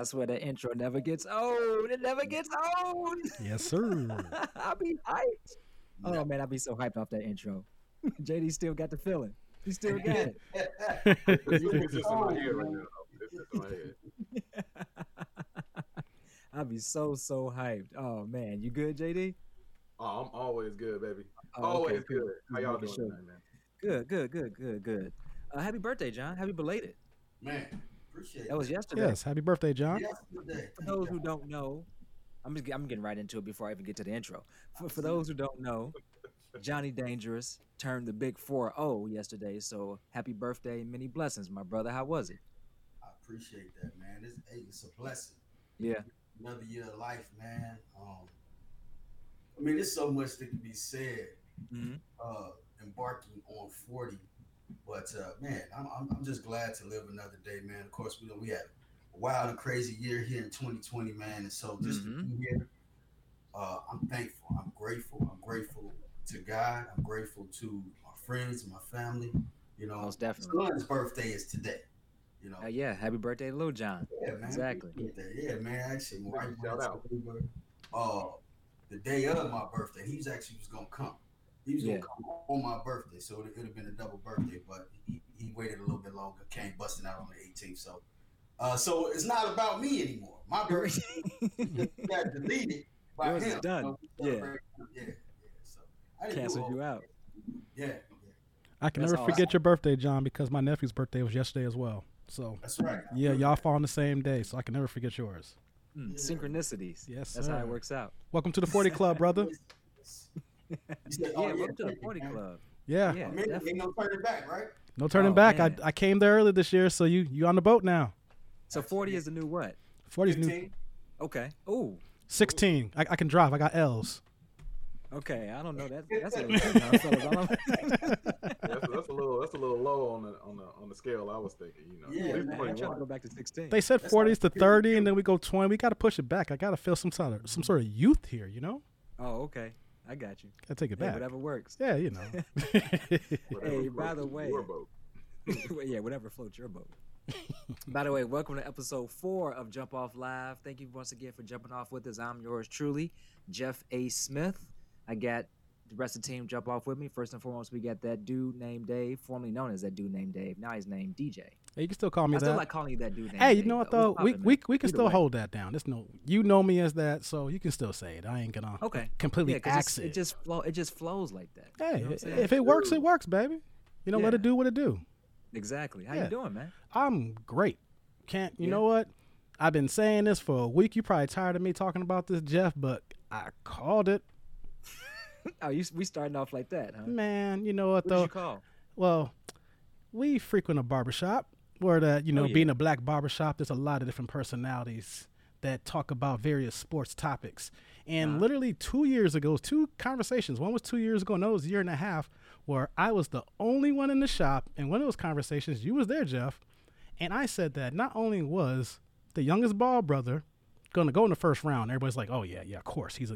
That's where the intro never gets old. It never gets old. Yes, sir. I'll be hyped. Oh, man, I'll be so hyped off that intro. JD still got the feeling. He still got it. It's just in my head right now. It's just in my head. I'll be so hyped. Oh, man. You good, JD? Oh, I'm always good, baby. Oh, always okay, good. How y'all doing tonight, man? Good. Happy birthday, John. Happy belated. Man, appreciate it. That was yesterday. Yes, happy birthday, John. Yesterday. For those who don't know, I'm getting right into it before I even get to the intro. For those who don't know, Johnny Dangerous turned the big 4-0 yesterday, so happy birthday and many blessings, my brother. How was it? I appreciate that, man. It's a blessing. Yeah. Another year of life, man. I mean, there's so much that can be said embarking on 40, but man, I'm just glad to live another day, man. Of course, we had a wild and crazy year here in 2020, man, and so just to be here, I'm thankful. I'm grateful to God. I'm grateful to my friends, my family. You know, most definitely. His birthday is today. You know. Yeah, happy birthday, Lil John. Yeah, man. Exactly. Yeah, man. Actually, my shout out. The day of my birthday, he was gonna come. He was gonna come on my birthday, so it would have been a double birthday. But he waited a little bit longer. Came busting out on the 18th. So it's not about me anymore. My birthday got deleted by him. It's done. You know, yeah. So I canceled you out. Yeah. I can never forget your birthday, John, because my nephew's birthday was yesterday as well. So that's right. Yeah, y'all fall on the same day, so I can never forget yours. Synchronicities. Yes, that's how it works out. Welcome to the 40 Club, brother. Welcome to the 40 Club. Yeah. I mean, ain't no turning back, right? No turning back. I came there early this year, so you on the boat now. So 40 is the new what? 40 is new. Okay. Ooh. 16. I can drive. I got L's. Okay, I don't know that. That's a little low on the scale. I was thinking, you know. Yeah, I'm trying to go back to 16. They said 40s to 30, and then we go 20. We got to push it back. I got to feel some sort of youth here, you know. Oh, okay, I got you. Gotta take it back. Whatever works. Yeah, you know. Hey, by the way, whatever floats your boat. By the way, welcome to episode 4 of Jump Off Live. Thank you once again for jumping off with us. I'm yours truly, Jeff A. Smith. I got the rest of the team jump off with me. First and foremost, we got that dude named Dave, formerly known as that dude named Dave. Now he's named DJ. Hey, you can still call me that. I still like calling you that dude named Dave. Hey, you know what, though? We can still hold that down. You know me as that, so you can still say it. I ain't going to completely axe it. It just flows like that. Hey, you know if it works, it works, baby. You know, let it do what it do. Exactly. How you doing, man? I'm great. You know what? I've been saying this for a week. You probably tired of me talking about this, Jeff, but I called it. Oh, we starting off like that, huh? Man, you know what, though? What did you call? Well, we frequent a barbershop where, being a black barbershop, there's a lot of different personalities that talk about various sports topics. And literally 2 years ago, two conversations. One was 2 years ago, and that was a year and a half, where I was the only one in the shop. And one of those conversations, you was there, Jeff. And I said that not only was the youngest ball brother going to go in the first round, everybody's like, oh, yeah, of course. He's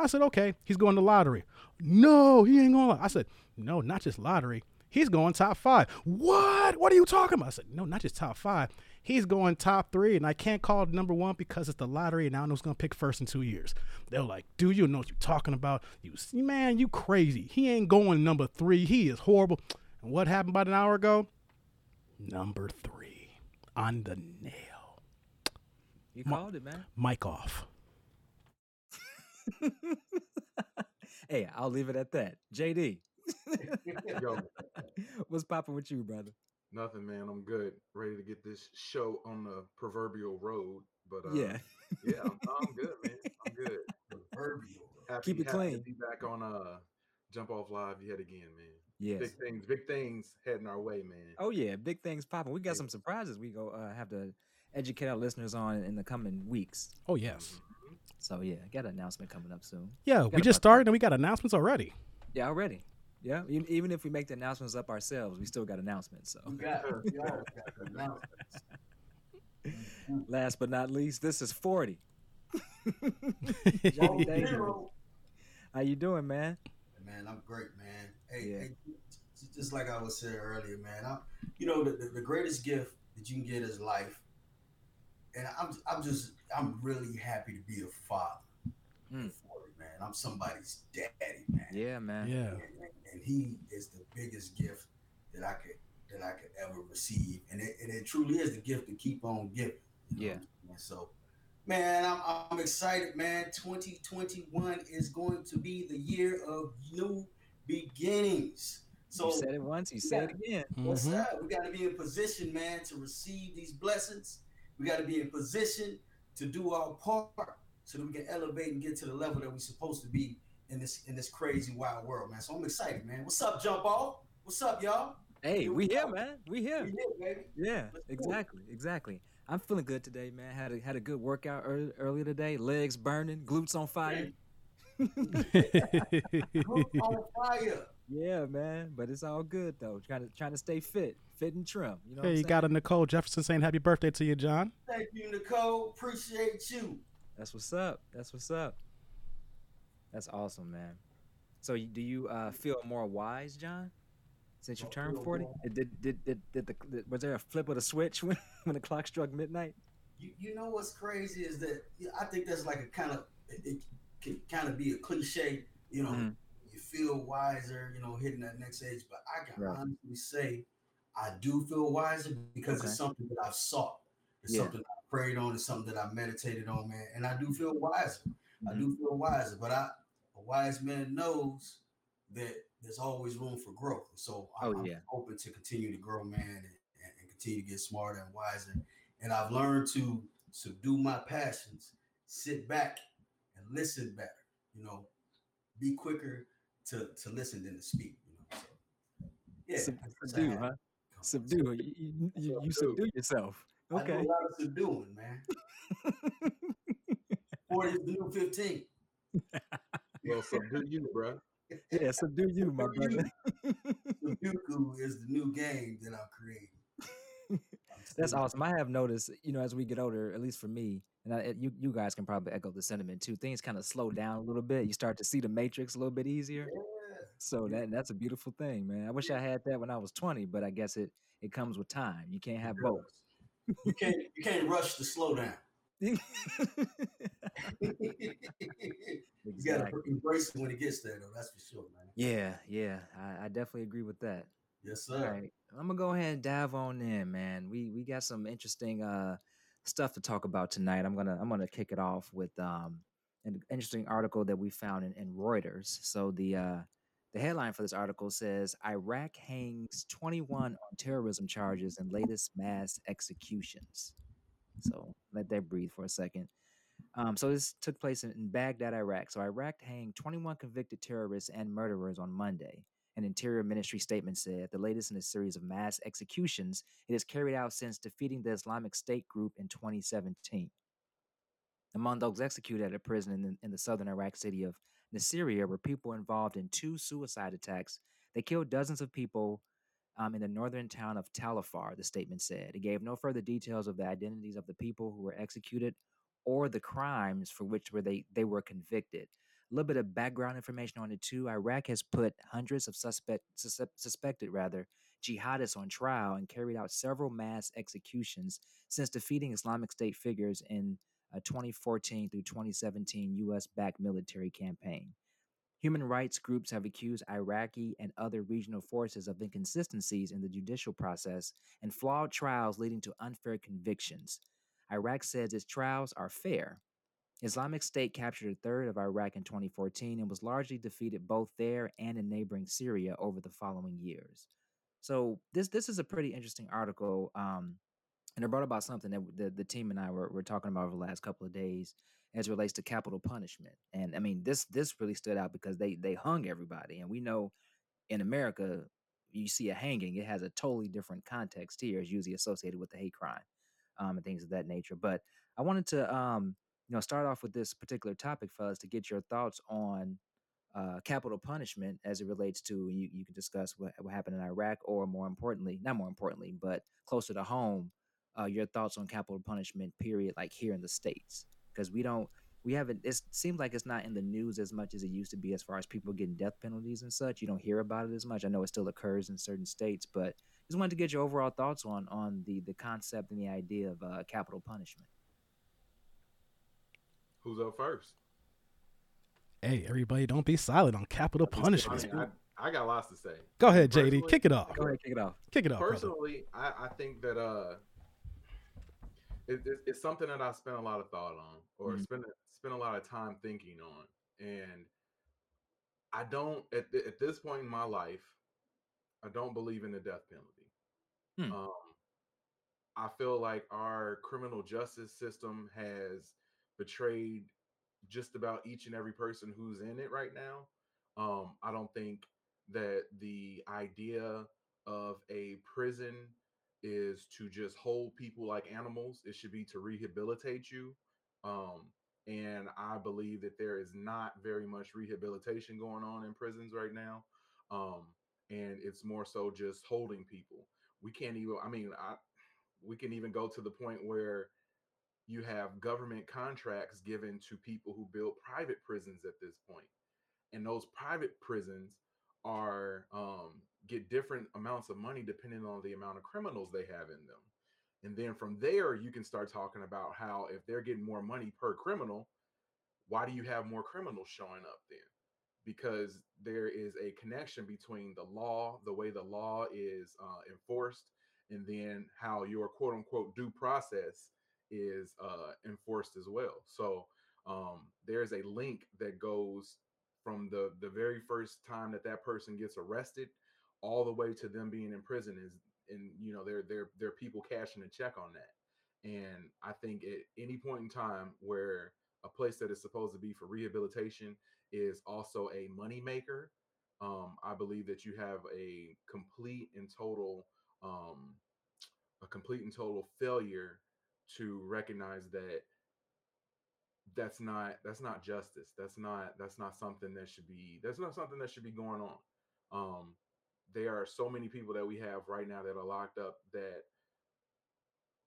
I said, okay, he's going to lottery. No, he ain't going to lottery. I said, no, not just lottery. He's going top 5. What? What are you talking about? I said, no, not just top 5. He's going top 3, and I can't call number 1 because it's the lottery, and I don't know who's going to pick first in 2 years. They're like, dude, you know what you're talking about. Man, you crazy. He ain't going number 3. He is horrible. And what happened about an hour ago? Number 3 on the nail. You called it, man. Mic off. Hey, I'll leave it at that. JD, yo, what's popping with you, brother? Nothing, man. I'm good. Ready to get this show on the proverbial road, but yeah, I'm good, man. I'm good. Proverbial. Keep it clean. To be back on Jump Off Live yet again, man. Yes. Big things heading our way, man. Oh yeah, big things popping. We got some surprises. We go have to educate our listeners on in the coming weeks. Oh yes. So yeah, got an announcement coming up soon. Yeah, we just started and we got announcements already. Yeah, already. Yeah, even if we make the announcements up ourselves, we still got announcements. So. We got the announcements. Last but not least, this is 40. How you doing, man? Man, I'm great, man. Hey, just like I was saying earlier, man. The greatest gift that you can get is life. and I'm really happy to be a father for it, man. I'm somebody's daddy, man. Yeah, man. Yeah. And he is the biggest gift that I could ever receive, and it truly is the gift to keep on giving. You know? Yeah. So, man, I'm excited, man. 2021 is going to be the year of new beginnings. So you said it once, you said it again. What's up? We got to be in position, man, to receive these blessings. We got to be in position to do our part so that we can elevate and get to the level that we're supposed to be in this crazy wild world, man. So I'm excited, man. What's up, Jump Off? What's up, y'all? Hey, here we here, go. Man. We here. We here, baby. Yeah, exactly. I'm feeling good today, man. Had a good workout earlier today. Legs burning, glutes on fire. Glutes on fire. Yeah, man. But it's all good though. Trying to stay fit and trim. You know. Hey, you got a Nicole Jefferson saying happy birthday to you, John. Thank you, Nicole. Appreciate you. That's what's up. That's awesome, man. So, do you feel more wise, John? Since you turned 40, was there a flip of the switch when the clock struck midnight? You know what's crazy is that I think that's like it can kind of be a cliche, you know, you feel wiser, you know, hitting that next age. But I can honestly say I do feel wiser because it's something that I've sought. It's something I prayed on. It's something that I meditated on, man. And I do feel wiser. Mm-hmm. I do feel wiser. But a wise man knows that there's always room for growth. So I'm hoping to continue to grow, man, and continue to get smarter and wiser. And I've learned to subdue my passions, sit back and listen better, you know, be quicker to listen than to speak, you know. So, yeah. Subdue, huh? Subdue. You subdue yourself. Okay. I do a lot of subduing, man. 40 is the new 15. Well, subdue you, bro. Yeah, subdue you, my brother. Sudoku is the new game that I'm creating. That's awesome. I have noticed, you know, as we get older, at least for me, and you guys can probably echo the sentiment too, things kind of slow down a little bit. You start to see the matrix a little bit easier. Yeah. So that's a beautiful thing, man. I wish I had that when I was 20, but I guess it comes with time. You can't have both. You can't rush the slowdown. You gotta embrace it when it gets there, though. That's for sure, man. Yeah, I definitely agree with that. Yes, sir. All right, I'm gonna go ahead and dive on in, man. We got some interesting stuff to talk about tonight. I'm gonna kick it off with an interesting article that we found in Reuters. So the headline for this article says Iraq hangs 21 on terrorism charges in latest mass executions. So let that breathe for a second. So this took place in Baghdad, Iraq. So Iraq hanged 21 convicted terrorists and murderers on Monday. An Interior Ministry statement said the latest in a series of mass executions it has carried out since defeating the Islamic State group in 2017. Among those executed at a prison in the southern Iraq city of Nasiria were people involved in two suicide attacks. They killed dozens of people in the northern town of Tal Afar, the statement said. It gave no further details of the identities of the people who were executed or the crimes for which they were convicted. A little bit of background information on it, too. Iraq has put hundreds of suspected jihadists on trial and carried out several mass executions since defeating Islamic State figures in a 2014 through 2017 U.S.-backed military campaign. Human rights groups have accused Iraqi and other regional forces of inconsistencies in the judicial process and flawed trials leading to unfair convictions. Iraq says its trials are fair. Islamic State captured a third of Iraq in 2014 and was largely defeated both there and in neighboring Syria over the following years. So this is a pretty interesting article, and it brought about something that the team and I were talking about over the last couple of days, as it relates to capital punishment. And I mean, this really stood out because they hung everybody. And we know in America, you see a hanging, it has a totally different context here. It's usually associated with the hate crime and things of that nature. But I wanted to start off with this particular topic for us to get your thoughts on capital punishment as it relates to, you can discuss what happened in Iraq, or not more importantly, but closer to home, your thoughts on capital punishment, period, like here in the States. Because it seems like it's not in the news as much as it used to be as far as people getting death penalties and such. You don't hear about it as much. I know it still occurs in certain states, but just wanted to get your overall thoughts on the concept and the idea of capital punishment. Who's up first? Hey, everybody, don't be silent on capital punishment. I got lots to say. Go ahead, JD. Kick it off. Go ahead, kick it off. Kick it off. Personally, I think that it's something that I spent a lot of thought on, or spent a lot of time thinking on. And I don't, at this point in my life, I don't believe in the death penalty. I feel like our criminal justice system has betrayed just about each and every person who's in it right now. I don't think that the idea of a prison is to just hold people like animals. It should be to rehabilitate you. And I believe that there is not very much rehabilitation going on in prisons right now. And it's more so just holding people. We can't even, we can even go to the point where you have government contracts given to people who build private prisons at this point. And those private prisons are get different amounts of money depending on the amount of criminals they have in them. And then from there, you can start talking about how if they're getting more money per criminal, why do you have more criminals showing up then? Because there is a connection between the law, the way the law is enforced, and then how your quote unquote due process is enforced as well. So there's a link that goes from the very first time that person gets arrested all the way to them being in prison is, and you know, they're people cashing a check on that. And I think at any point in time where a place that is supposed to be for rehabilitation is also a money maker, I believe that you have a complete and total failure to recognize that that's not justice. That's not something that should be going on. There are so many people that we have right now that are locked up that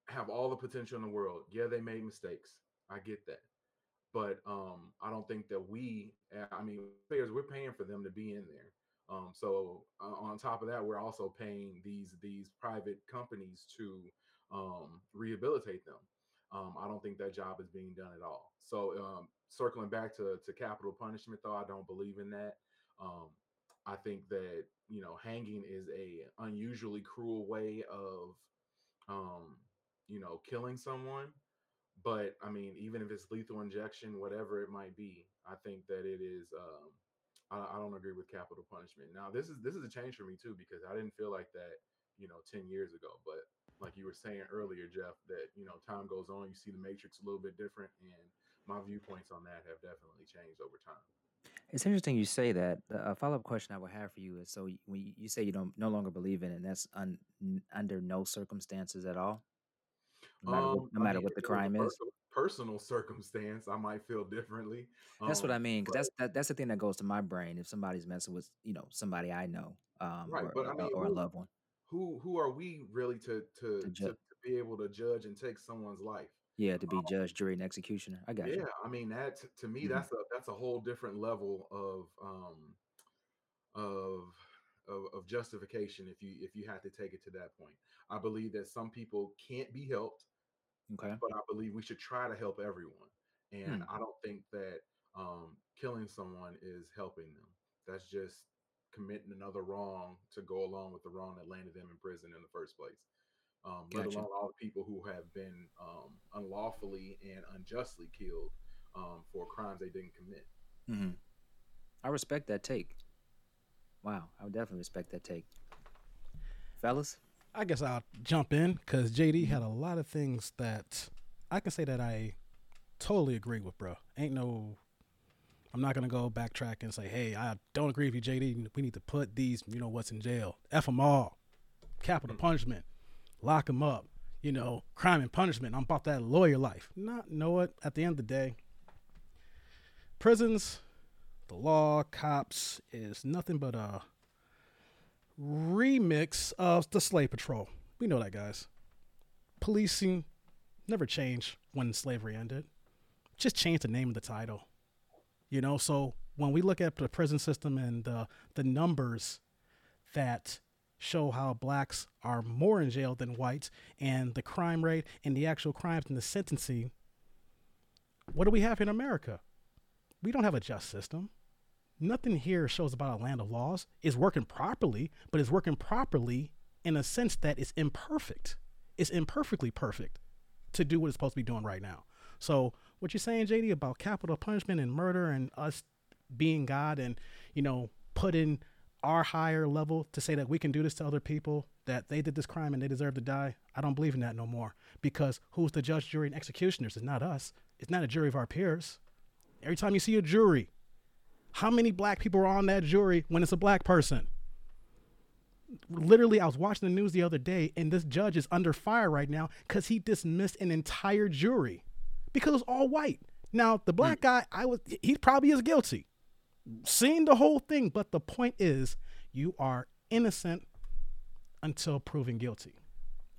have all the potential in the world. Yeah, they made mistakes. I get that. But I don't think that we're paying for them to be in there. So on top of that, we're also paying these private companies to rehabilitate them. I don't think that job is being done at all. So circling back to capital punishment, though, I don't believe in that. I think that, you know, hanging is a unusually cruel way of, killing someone. But I mean, even if it's lethal injection, whatever it might be, I think that it is. I don't agree with capital punishment. Now, this is a change for me too, because I didn't feel like that, 10 years ago. But like you were saying earlier, Jeff, that time goes on, you see the Matrix a little bit different, and my viewpoints on that have definitely changed over time. It's interesting you say that. A follow-up question I would have for you is: so when you say you don't no longer believe in it, and that's under no circumstances at all, no matter what the crime is. Personal circumstance, I might feel differently. That's what I mean, because that's the thing that goes to my brain. If somebody's messing with somebody I know, right, or a loved one, who are we really to be able to judge and take someone's life? Yeah, to be judge, jury, and executioner. I got you. Yeah, I mean, that to me, that's a whole different level of justification. If you had to take it to that point, I believe that some people can't be helped. Okay, but I believe we should try to help everyone, and I don't think that killing someone is helping them. That's just committing another wrong to go along with the wrong that landed them in prison in the first place. Let alone all the people who have been unlawfully and unjustly killed for crimes they didn't commit. Mm-hmm. I respect that take. Wow, I would definitely respect that take. Fellas? I guess I'll jump in because JD had a lot of things that I can say that I totally agree with, bro. I'm not going to go backtrack and say, hey, I don't agree with you, JD. We need to put these, what's in jail. F them all. Capital punishment. Lock them up, crime and punishment. I'm about that lawyer life. At the end of the day, prisons, the law, cops is nothing but a remix of the slave patrol. We know that, guys. Policing never changed when slavery ended. Just changed the name of the title. So when we look at the prison system and the numbers that show how blacks are more in jail than whites, and the crime rate and the actual crimes and the sentencing, What do we have here in America? We don't have a just system. Nothing here shows about a land of laws. It's working properly, but it's working properly in a sense that it's imperfect. It's imperfectly perfect to do what it's supposed to be doing right now. So what you're saying, JD, about capital punishment and murder and us being God and, you know, putting our higher level to say that we can do this to other people, that they did this crime and they deserve to die, I don't believe in that no more. Because who's the judge, jury, and executioners? It's not us. It's not a jury of our peers. Every time you see a jury, how many black people are on that jury when it's a black person? Literally, I was watching the news the other day, and this judge is under fire right now because he dismissed an entire jury because it was all white. Now, the black guy, he probably is guilty, seeing the whole thing. But the point is, you are innocent until proven guilty.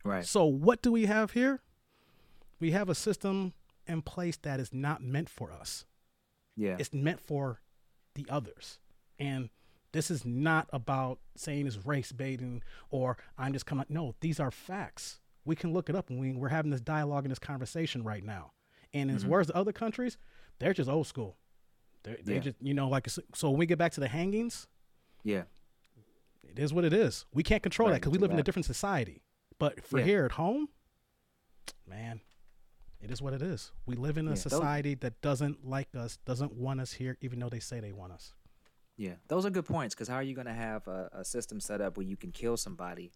Right. So what do we have here? We have a system in place that is not meant for us. Yeah. It's meant for the others. And this is not about saying it's race baiting or I'm just coming. No, these are facts. We can look it up, and we're having this dialogue and this conversation right now. And as far as the other countries, they're just old school. They just, you know, like, so when we get back to the hangings, yeah, it is what it is. We can't control that because we live in a different society. But for here at home, man, it is what it is. We live in a society that doesn't like us, doesn't want us here, even though they say they want us. Yeah, those are good points, because how are you going to have a system set up where you can kill somebody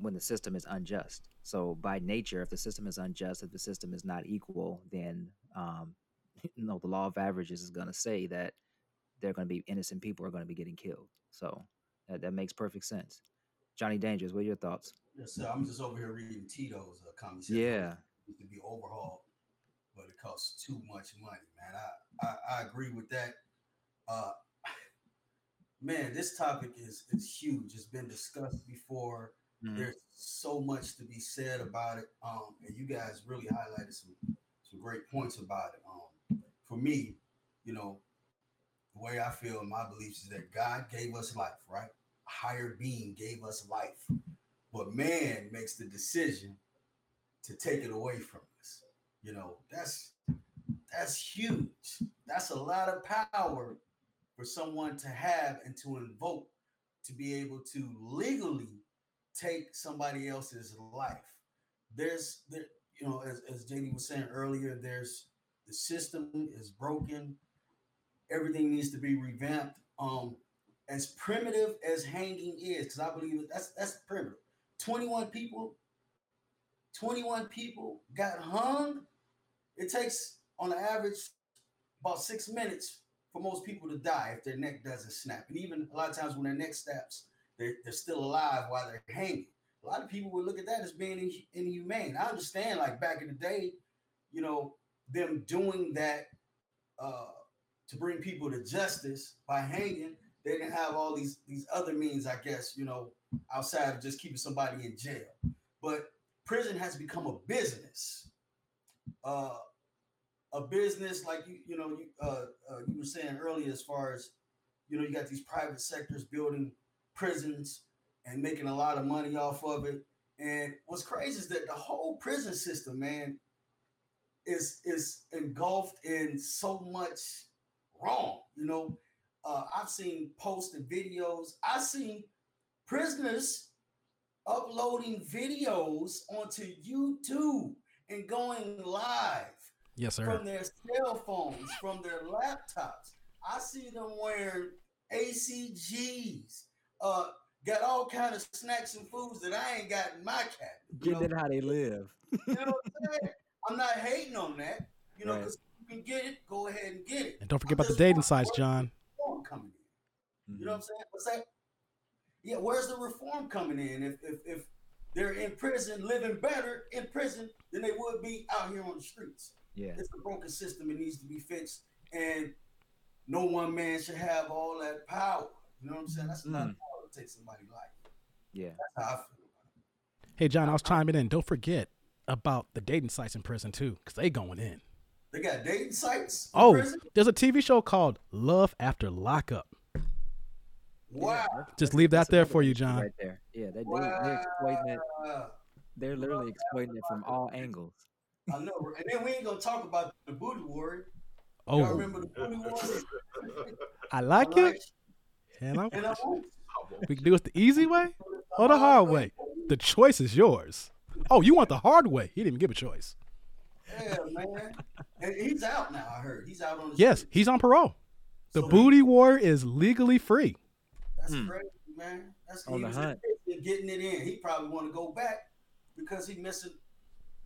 when the system is unjust? So by nature, if the system is unjust, if the system is not equal, then you know, the law of averages is going to say that they're going to be innocent people are going to be getting killed. So that makes perfect sense. Johnny Dangerous, what are your thoughts? Yes, sir. I'm just over here reading Tito's comments. Yeah. It could be overhauled, but it costs too much money, man. I agree with that. Man, this topic is huge. It's been discussed before. There's so much to be said about it. And you guys really highlighted some great points about it. For me, you know, the way I feel and my beliefs is that God gave us life, right? A higher being gave us life. But man makes the decision to take it away from us. You know, that's huge. That's a lot of power for someone to have and to invoke, to be able to legally take somebody else's life. There's, you know, as JD was saying earlier, the system is broken. Everything needs to be revamped. As primitive as hanging is, because I believe that's primitive. 21 people got hung. It takes, on average, about 6 minutes for most people to die if their neck doesn't snap. And even a lot of times when their neck snaps, they're still alive while they're hanging. A lot of people would look at that as being inhumane. I understand, like, back in the day, you know, them doing that to bring people to justice by hanging. They didn't have all these other means, I guess, you know, outside of just keeping somebody in jail. But prison has become a business. A business like, you were saying earlier, as far as, you know, you got these private sectors building prisons and making a lot of money off of it. And what's crazy is that the whole prison system, man, is engulfed in so much wrong. You know, I've seen posts and videos. I've seen prisoners uploading videos onto YouTube and going live. Yes, sir. From their cell phones, from their laptops. I see them wearing ACGs, got all kind of snacks and foods that I ain't got in my cabinet. Get it how they live. You know what I'm saying? I'm not hating on that. You know, because you can get it, go ahead and get it. And don't forget about the dating sites, John. Coming in. You know what I'm saying? What's that? Yeah, where's the reform coming in? If they're in prison, living better in prison than they would be out here on the streets. Yeah. It's a broken system. It needs to be fixed. And no one man should have all that power. You know what I'm saying? That's not power to take somebody's life. Yeah. That's how I feel about it. Hey, John, I was chiming in. Don't forget about the dating sites in prison, too, because they going in. They got dating sites in prison? There's a TV show called Love After Lockup. Wow. Yeah, just leave that there for you, John. Right there. Yeah, they're exploiting it. They're literally exploiting it from all angles. I know. And then we ain't gonna talk about the booty ward. Oh, y'all remember the booty ward? I like it. And I we can do it the easy way or the hard way. The choice is yours. Oh, you want the hard way? He didn't give a choice. Yeah, man. And he's out now. I heard he's out on. Yes, he's on parole. The booty war is legally free. That's crazy, man. That's on the hunt. Getting it in. He probably want to go back because he missing.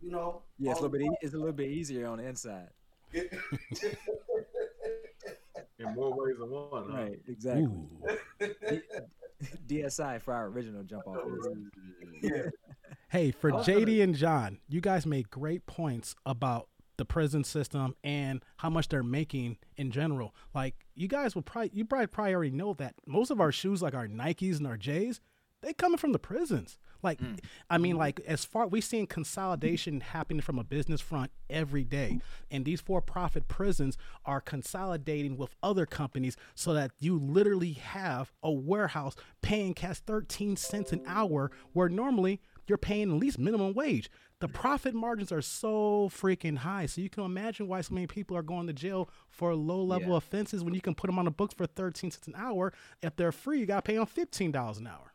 You know. Yeah, it's a little bit easier on the inside. In more ways than one. Right. Huh? Exactly. DSI for our original jump off. Yeah. Hey, for JD and John, you guys made great points about the prison system and how much they're making in general. Like, you guys will probably, you probably already know that most of our shoes, like our Nikes and our J's, they coming from the prisons. Like, I mean, like, as far, we've seen consolidation happening from a business front every day. And these for-profit prisons are consolidating with other companies so that you literally have a warehouse paying cash 13 cents an hour where normally you're paying at least minimum wage. The profit margins are so freaking high. So you can imagine why so many people are going to jail for low-level offenses when you can put them on the books for 13 cents an hour. If they're free, you got to pay them $15 an hour.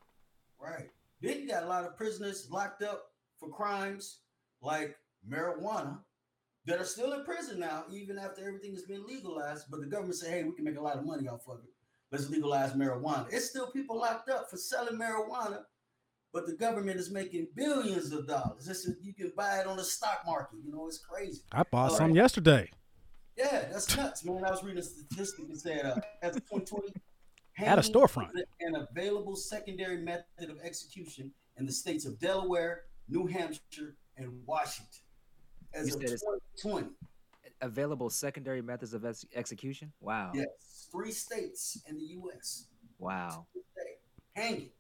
Right. Then you got a lot of prisoners locked up for crimes like marijuana that are still in prison now, even after everything has been legalized. But the government said, hey, we can make a lot of money off of it. Let's legalize marijuana. It's still people locked up for selling marijuana, but the government is making billions of dollars. You can buy it on the stock market. You know, it's crazy. I bought some yesterday. Yeah, that's nuts, man. I was reading a statistic that said as of 2020, at a storefront, an available secondary method of execution in the states of Delaware, New Hampshire, and Washington. As you of 2020, available secondary methods of execution. Wow. Yes, 3 states in the U.S. Wow. Hanging.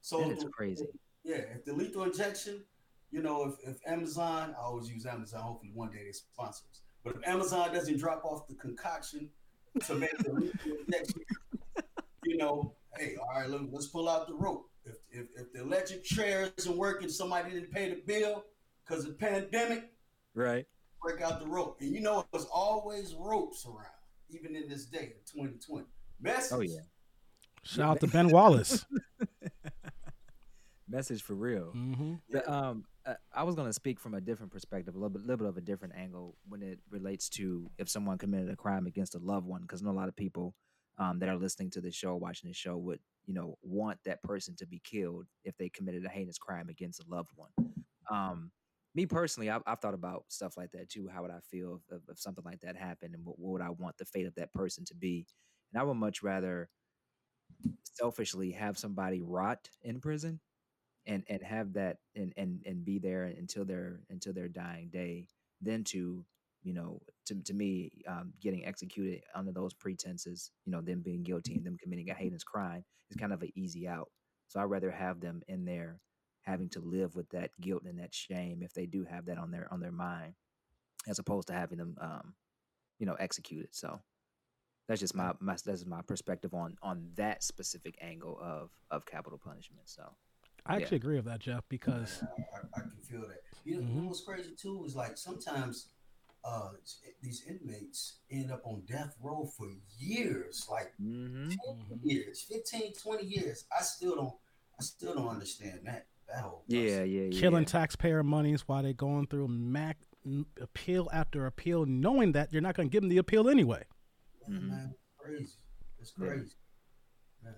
So that is crazy. Yeah, if the lethal injection, you know, if Amazon, I always use Amazon. Hopefully, one day they sponsor us. But if Amazon doesn't drop off the concoction to make the lethal injection. You know, hey, all right, let's pull out the rope. If the electric chair isn't working, somebody didn't pay the bill because of the pandemic, right? Break out the rope. And you know, there's always ropes around, even in this day of 2020. Message. Oh, yeah. Shout out to Ben Wallace. Message for real. Mm-hmm. The, I was going to speak from a different perspective, a little bit of a different angle when it relates to if someone committed a crime against a loved one, because I know a lot of people that are listening to this show, watching this show, would, you know, want that person to be killed if they committed a heinous crime against a loved one. Me personally, I've thought about stuff like that too. How would I feel if something like that happened, and what would I want the fate of that person to be? And I would much rather selfishly have somebody rot in prison and have that and be there until their dying day than to, you know, to me, getting executed under those pretenses, you know, them being guilty and them committing a heinous crime is kind of an easy out. So I'd rather have them in there having to live with that guilt and that shame if they do have that on their mind, as opposed to having them, you know, executed. So that's just my perspective on that specific angle of capital punishment. So I actually agree with that, Jeff, because I can feel that. You know, what's crazy too is like sometimes these inmates end up on death row for years, like 10 years, 15, 20 years. I still don't understand that whole process. Yeah. Killing taxpayer monies while they're going through appeal after appeal, knowing that you're not going to give them the appeal anyway. Yeah, man, crazy. It's crazy. Yeah.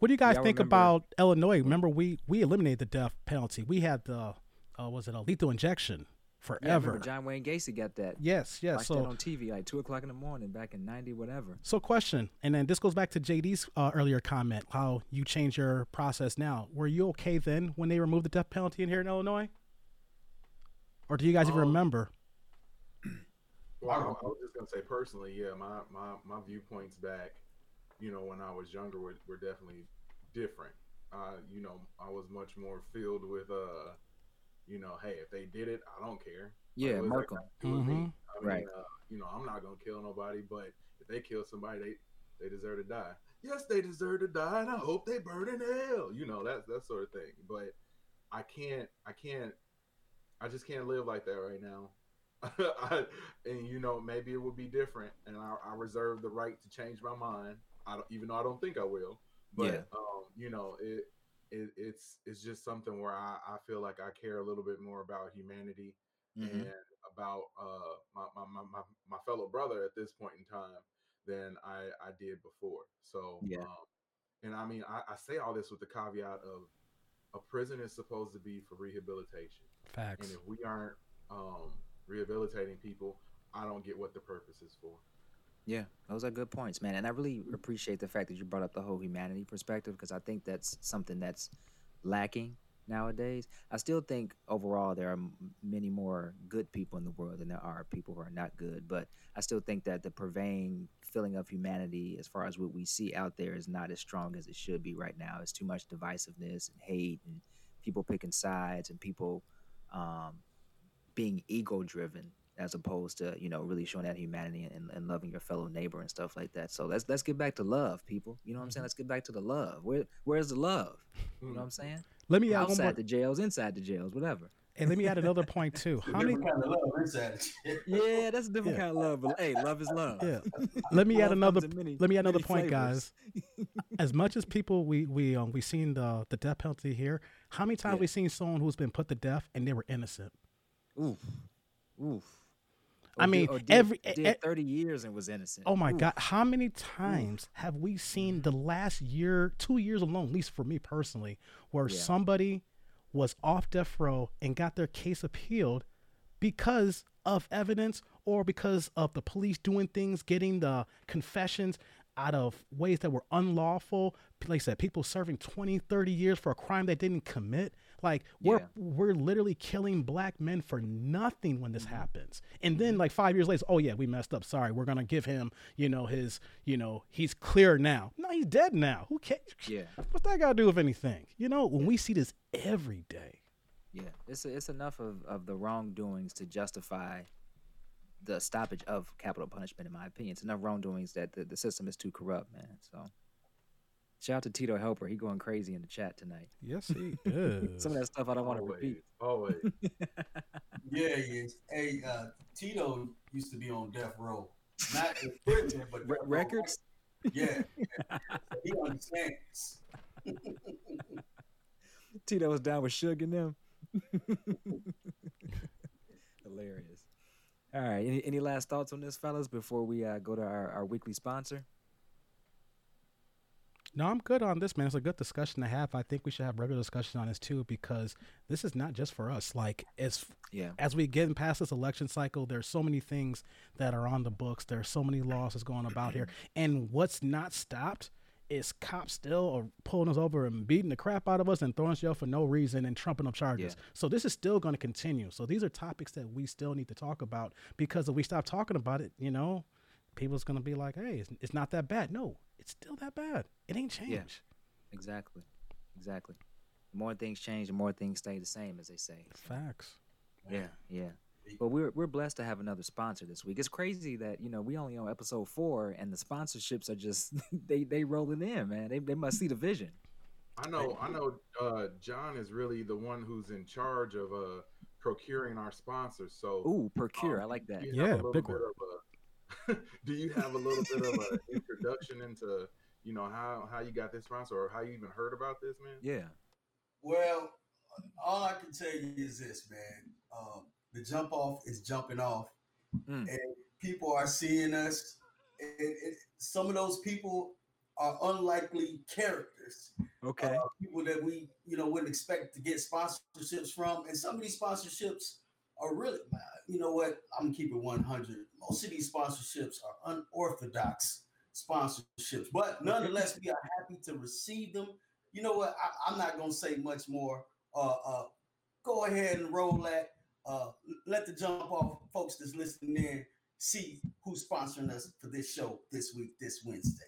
What do you guys think about Illinois? Remember, we eliminated the death penalty. We had the, was it a lethal injection? Forever. Yeah, John Wayne Gacy got that. Yes. Watched that on TV like 2:00 in the morning back in 90 whatever. So question, and then this goes back to JD's earlier comment, how you change your process now. Were you okay then when they removed the death penalty in here in Illinois? Or do you guys even remember? Well, I was just gonna say personally, yeah, my viewpoints back, you know, when I was younger were definitely different. You know, I was much more filled with you know, hey, if they did it, I don't care. Yeah, like, Michael. I mean, you know, I'm not going to kill nobody, but if they kill somebody, they deserve to die. Yes, they deserve to die, and I hope they burn in hell. You know, that sort of thing. But I just can't live like that right now. And you know, maybe it would be different, and I reserve the right to change my mind. I don't, even though I don't think I will, but yeah. You know, it's just something where I feel like I care a little bit more about humanity, mm-hmm. and about my fellow brother at this point in time than I did before. So yeah. And I mean, I say all this with the caveat of a prison is supposed to be for rehabilitation. Facts. And if we aren't rehabilitating people, I don't get what the purpose is for. Yeah, those are good points, man. And I really appreciate the fact that you brought up the whole humanity perspective, because I think that's something that's lacking nowadays. I still think overall there are many more good people in the world than there are people who are not good, but I still think that the prevailing feeling of humanity as far as what we see out there is not as strong as it should be right now. It's too much divisiveness and hate and people picking sides and people being ego-driven, as opposed to, you know, really showing that humanity and loving your fellow neighbor and stuff like that. So let's get back to love, people. You know what I'm saying? Let's get back to the love. Where's the love? You know what I'm saying? Let me add outside the jails, inside the jails, whatever. And let me add another point too. How many kind of love inside? Yeah, that's a different kind of love. But hey, love is love. Yeah. Let me add another point, flavors. Guys. As much as people we seen the death penalty here, how many times we seen someone who's been put to death and they were innocent? Oof. I mean, did 30 years and was innocent. Oh my God. How many times have we seen the last year, 2 years alone, at least for me personally, where somebody was off death row and got their case appealed because of evidence or because of the police doing things, getting the confessions out of ways that were unlawful. Like I said, people serving 20, 30 years for a crime they didn't commit. Like we're literally killing black men for nothing when this happens. And then like 5 years later, oh yeah, we messed up. Sorry. We're going to give him, you know, his, you know, he's clear now. No, he's dead now. Who cares? Yeah. What's that got to do with anything? You know, when we see this every day. Yeah. It's enough of the wrongdoings to justify the stoppage of capital punishment, in my opinion. It's enough wrongdoings that the system is too corrupt, man. So shout out to Tito Helper. He going crazy in the chat tonight. Yes, he is. Some of that stuff I don't want to repeat. Always. Yeah, he is. Hey, Tito used to be on death row. Not in prison, but records? Row. Yeah. He understands. Tito was down with Suge and them. Hilarious. All right. Any last thoughts on this, fellas, before we go to our weekly sponsor? No, I'm good on this, man. It's a good discussion to have. I think we should have regular discussion on this too, because this is not just for us. Like as we get past this election cycle, there's so many things that are on the books. There's so many laws that's going about here, and what's not stopped is cops still are pulling us over and beating the crap out of us and throwing us in jail for no reason and trumping up charges. Yeah. So this is still going to continue. So these are topics that we still need to talk about, because if we stop talking about it, you know, people's going to be like, hey, it's not that bad. No, it's still that bad. It ain't changed. Yeah. Exactly. The more things change, the more things stay the same, as they say. Facts. Yeah. But we're blessed to have another sponsor this week. It's crazy that, you know, we only on episode 4 and the sponsorships are just they rolling in, man. They must see the vision. I know. John is really the one who's in charge of procuring our sponsors. So procure. I like that. Yeah, big word. Do you have a little bit of an introduction into, you know, how you got this sponsor or how you even heard about this, man? Yeah. Well, all I can tell you is this, man. The jump off is jumping off, and people are seeing us. And some of those people are unlikely characters. Okay, people that we wouldn't expect to get sponsorships from, and some of these sponsorships are really, you know what? I'm gonna keep it 100. Most of these sponsorships are unorthodox sponsorships, but nonetheless, we are happy to receive them. You know what? I'm not gonna say much more. Go ahead and roll that. Let the jump off folks that's listening in see who's sponsoring us for this show this week, this Wednesday.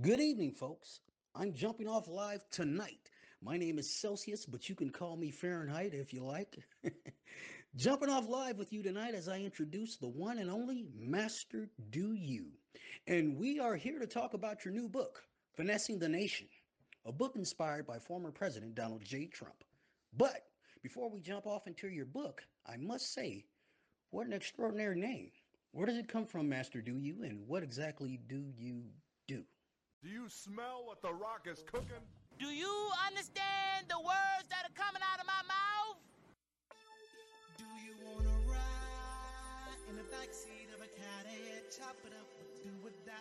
Good evening, folks. I'm jumping off live tonight. My name is Celsius, but you can call me Fahrenheit if you like. Jumping off live with you tonight as I introduce the one and only Master Do You. And we are here to talk about your new book, Finessing the Nation, a book inspired by former President Donald J. Trump. But before we jump off into your book, I must say What an extraordinary name. Where does it come from, Master Do You, and what exactly do you do? Do you smell what the Rock is cooking? Do you understand the words that are coming out of my mouth? Do you want to ride in the backseat of a Cadillac, chop it up with do or die?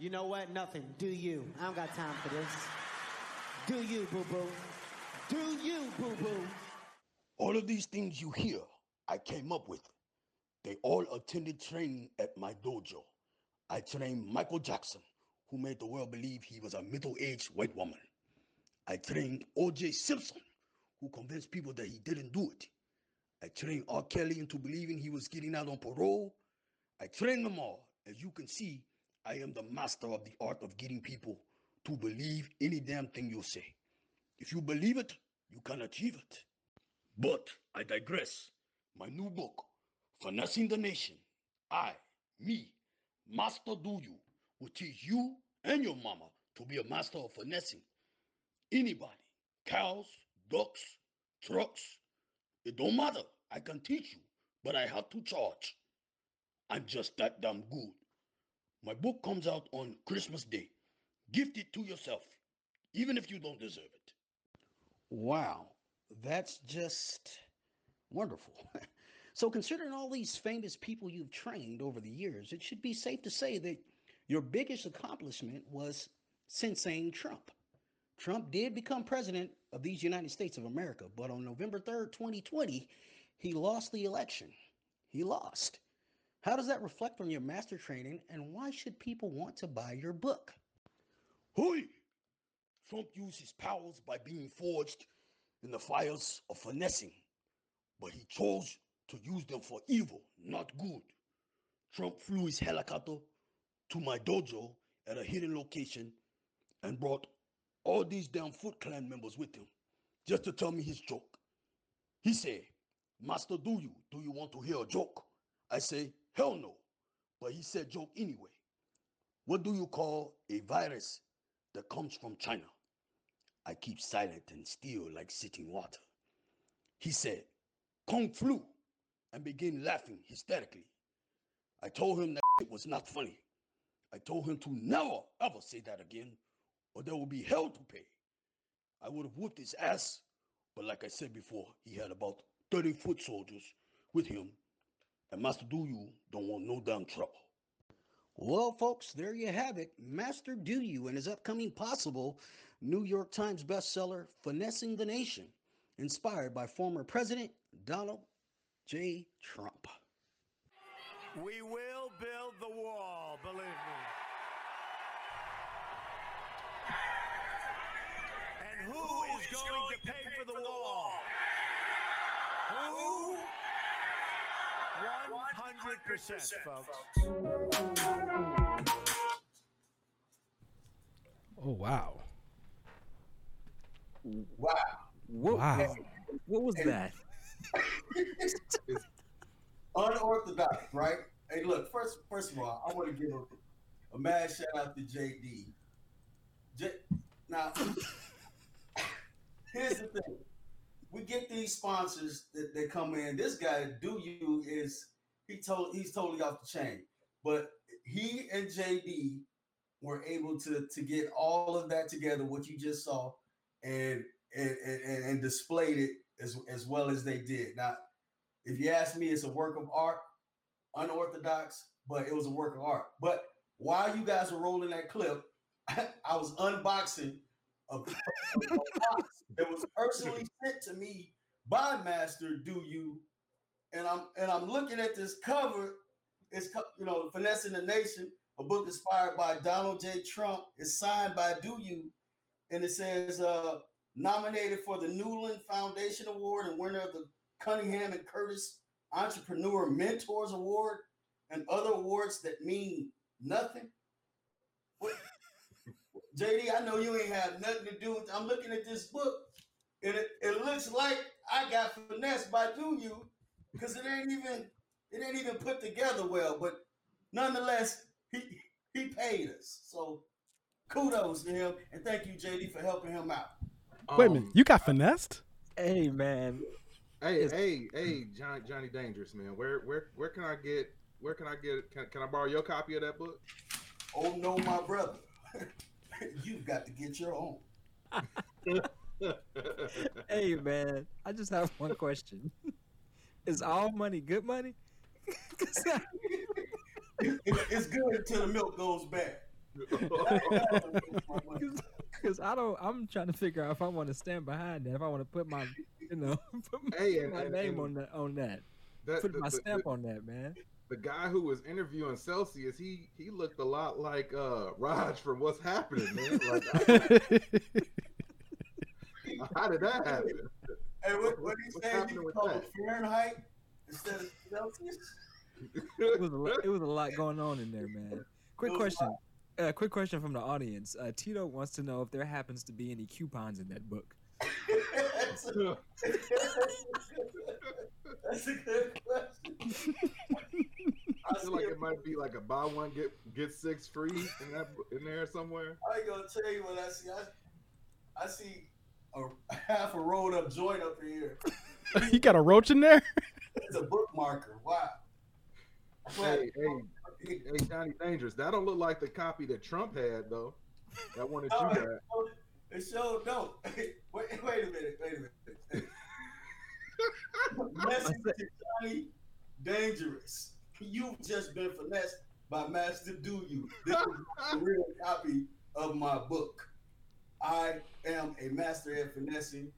You know what? Nothing. Do you. I don't got time for this. Do you, boo-boo. Do you, boo-boo. All of these things you hear, I came up with. They all attended training at my dojo. I trained Michael Jackson, who made the world believe he was a middle-aged white woman. I trained O.J. Simpson, who convinced people that he didn't do it. I trained R. Kelly into believing he was getting out on parole. I trained them all. As you can see, I am the master of the art of getting people to believe any damn thing you say. If you believe it, you can achieve it. But I digress. My new book, Finessing the Nation, Master Do You, will teach you and your mama to be a master of finessing. Anybody, cows, ducks, trucks, it don't matter. I can teach you, but I have to charge. I'm just that damn good. My book comes out on Christmas Day. Gift it to yourself, even if you don't deserve it. Wow, that's just wonderful. So considering all these famous people you've trained over the years, it should be safe to say that your biggest accomplishment was sensing Trump. Trump did become president of these United States of America, but on November 3rd, 2020, he lost the election. He lost. How does that reflect on your master training, and why should people want to buy your book? Hui! Trump used his powers by being forged in the fires of finessing, but he chose to use them for evil, not good. Trump flew his helicopter to my dojo at a hidden location and brought all these damn Foot Clan members with him just to tell me his joke. He said, Master do you want to hear a joke? I say, hell no, but he said joke anyway. What do you call a virus that comes from China? I keep silent and still like sitting water. He said, Kung Flu, and began laughing hysterically. I told him that it was not funny. I told him to never, ever say that again, or there will be hell to pay. I would have whooped his ass, but like I said before, he had about 30 foot soldiers with him, and Master Do You don't want no damn trouble. Well, folks, there you have it. Master Do You and his upcoming possible New York Times bestseller, Finessing the Nation, inspired by former President Donald J. Trump. We will build the wall, believe me. And who is going to pay for the wall? Who? 100%, folks. Oh, wow. Wow. Wow. What was that? It's unorthodox, right? Hey, look, first of all, I want to give a mad shout out to JD. Now, here's the thing. We get these sponsors that come in. This guy, Do You, he's totally off the chain. But he and JD were able to get all of that together, what you just saw, and displayed it as well as they did. Now, if you ask me, it's a work of art, unorthodox, but it was a work of art. But while you guys were rolling that clip, I was unboxing a box that was personally sent to me by Master Do You, and I'm looking at this cover. It's, you know, Finessing the Nation, a book inspired by Donald J. Trump. It's signed by Do You, and it says nominated for the Newland Foundation Award and winner of the Cunningham and Curtis Entrepreneur Mentors Award and other awards that mean nothing. What? JD, I know you ain't have nothing to do with. I'm looking at this book, and it looks like I got finessed by Do You, because it ain't even put together well. But nonetheless, he paid us. So kudos to him, and thank you, JD, for helping him out. Wait a minute, you got finessed? Hey man, Hey, Johnny Dangerous, man. Where can I get? Where can I get? Can I borrow your copy of that book? Oh no, my brother, you've got to get your own. Hey, man, I just have one question: is all money good money? It's good until the milk goes bad. Because I'm trying to figure out if I want to stand behind that, if I want to put my, name on that, man. The guy who was interviewing Celsius, he looked a lot like Raj from What's Happening, man. Like, how did that happen? Hey, what he said? You call it Fahrenheit instead of Celsius? It was a lot going on in there, man. Quick question from the audience. Tito wants to know if there happens to be any coupons in that book. That's a good question. I feel like it might be like a buy one get six free in there somewhere. I ain't gonna tell you what I see. I see a half a rolled up joint up here. You got a roach in there? It's a bookmarker. Wow. Hey, Johnny Dangerous. That don't look like the copy that Trump had, though. That one that you got. It sure don't. Wait a minute. Message to Johnny Dangerous. You've just been finessed by Master Do You. This is not a real copy of my book. I am a master at finessing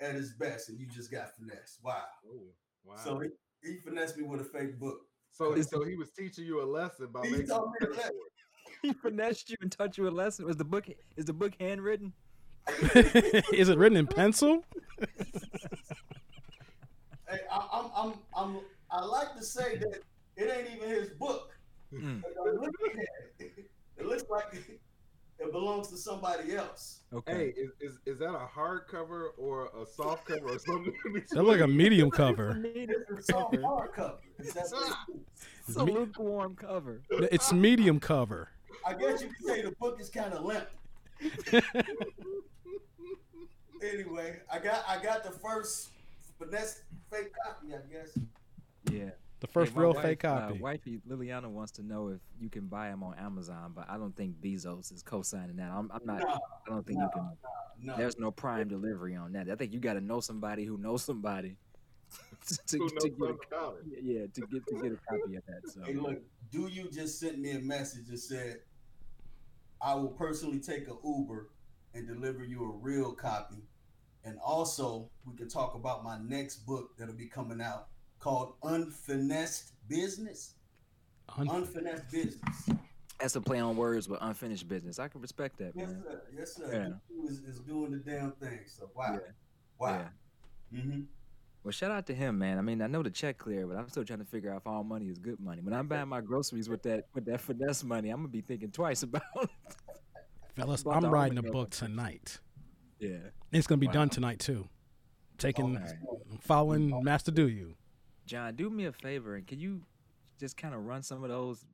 at its best, and you just got finessed. Wow. Ooh, wow. So he finessed me with a fake book. So he was teaching you a lesson by making lesson. He finessed you and taught you a lesson. Is the book handwritten? Is it written in pencil? Hey, I like to say that it ain't even his book. It looks like it belongs to somebody else. Okay. Hey, is that a hard cover or a soft cover or something? That's like a medium cover. It's a soft hard cover. It's a lukewarm cover. It's medium cover. I guess you could say the book is kind of limp. Anyway, I got the first finesse fake copy, I guess. Yeah. The first fake copy. Wifey Liliana wants to know if you can buy them on Amazon, but I don't think Bezos is co-signing that. I don't think you can. There's no prime delivery on that. I think you got to know somebody who knows somebody to get a copy of that. So. Hey, look, Do You just sent me a message that said, I will personally take an Uber and deliver you a real copy. And also, we can talk about my next book that'll be coming out, called Unfinessed Business. Unfinessed Business. That's a play on words with unfinished business. I can respect that, man. Yes, sir. Yeah. Is doing the damn thing. So wow. Yeah. Wow. Yeah. Mm-hmm. Well, shout out to him, man. I mean, I know the check clear, but I'm still trying to figure out if all money is good money. When I'm buying my groceries with that finesse money, I'm gonna be thinking twice about it. Fellas, I'm writing a book tonight. Yeah. It's gonna be done tonight too. Following Master Do You. John, do me a favor, and can you just kind of run some of those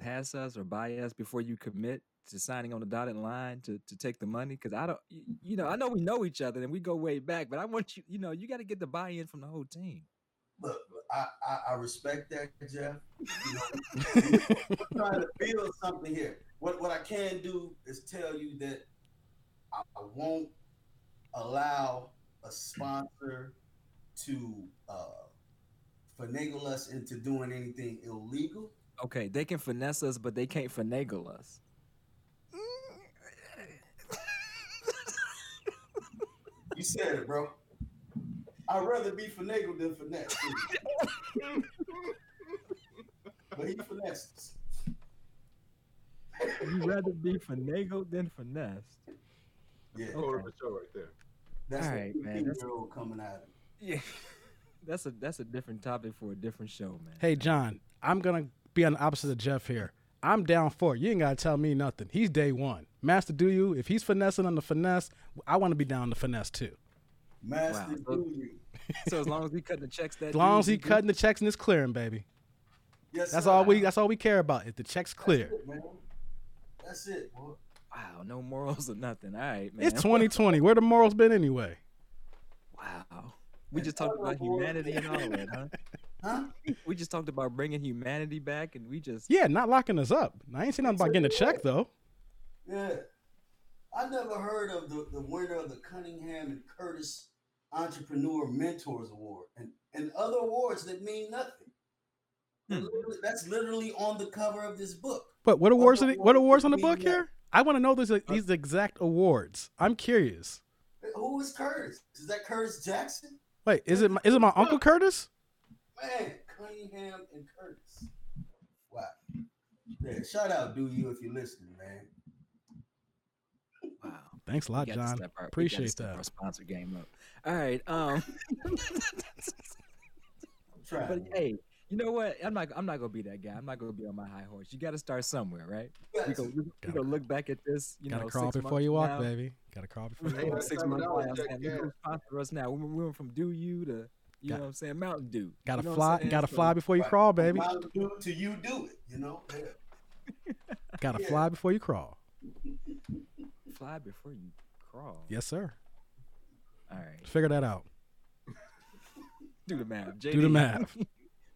past us or by us before you commit to signing on the dotted line to take the money? Because I don't, I know we know each other and we go way back, but I want you, you got to get the buy-in from the whole team. Look, I respect that, Jeff. I'm trying to build something here. What I can do is tell you that I won't allow a sponsor to finagle us into doing anything illegal. Okay, they can finesse us, but they can't finagle us. You said it, bro. I'd rather be finagled than finessed. But he finessed us. You'd rather be finagled than finessed? Yeah, okay. Show right there. That's all right, man. That's coming out of it. Yeah. That's a different topic for a different show, man. Hey, John, I'm going to be on the opposite of Jeff here. I'm down for it. You ain't got to tell me nothing. He's day one. Master Do You, if he's finessing on the finesse, I want to be down on the finesse too. Master Do You. So as long as he cutting the checks that the checks and it's clearing, baby. Yes, that's all we care about, if the check's clear. That's it, man. That's it, boy. Wow, no morals or nothing. All right, man. It's 2020. Where the morals been anyway? Wow. We just talked about humanity and all that, huh? We just talked about bringing humanity back, and we just not locking us up. I ain't seen nothing about getting a check though. Yeah, I never heard of the winner of the Cunningham and Curtis Entrepreneur Mentors Award and other awards that mean nothing. That's literally on the cover of this book. But what awards? What awards on the book here? I want to know these exact awards. I'm curious. Who is Curtis? Is that Curtis Jackson? Wait, is it my Uncle Curtis? Man, Cunningham and Curtis. Wow. Man, shout out, Do You, if you're listening, man. Wow. Thanks a lot, John. Appreciate that. Our sponsor game up. All right. I'm trying. But hey, you know what? I'm not gonna be that guy. I'm not gonna be on my high horse. You got to start somewhere, right? Yes. We go look back at this. You gotta crawl before you walk, baby. Gotta crawl before you walk. 6 months now. Sponsor us now. We went from Do You to know what I'm saying, Mountain Dew. Gotta fly before you crawl, baby. Mountain Dew till you do it. You know. Yeah. Gotta fly before you crawl. Fly before you crawl. Yes, sir. All right. Figure that out. Do the math. JD. Do the math.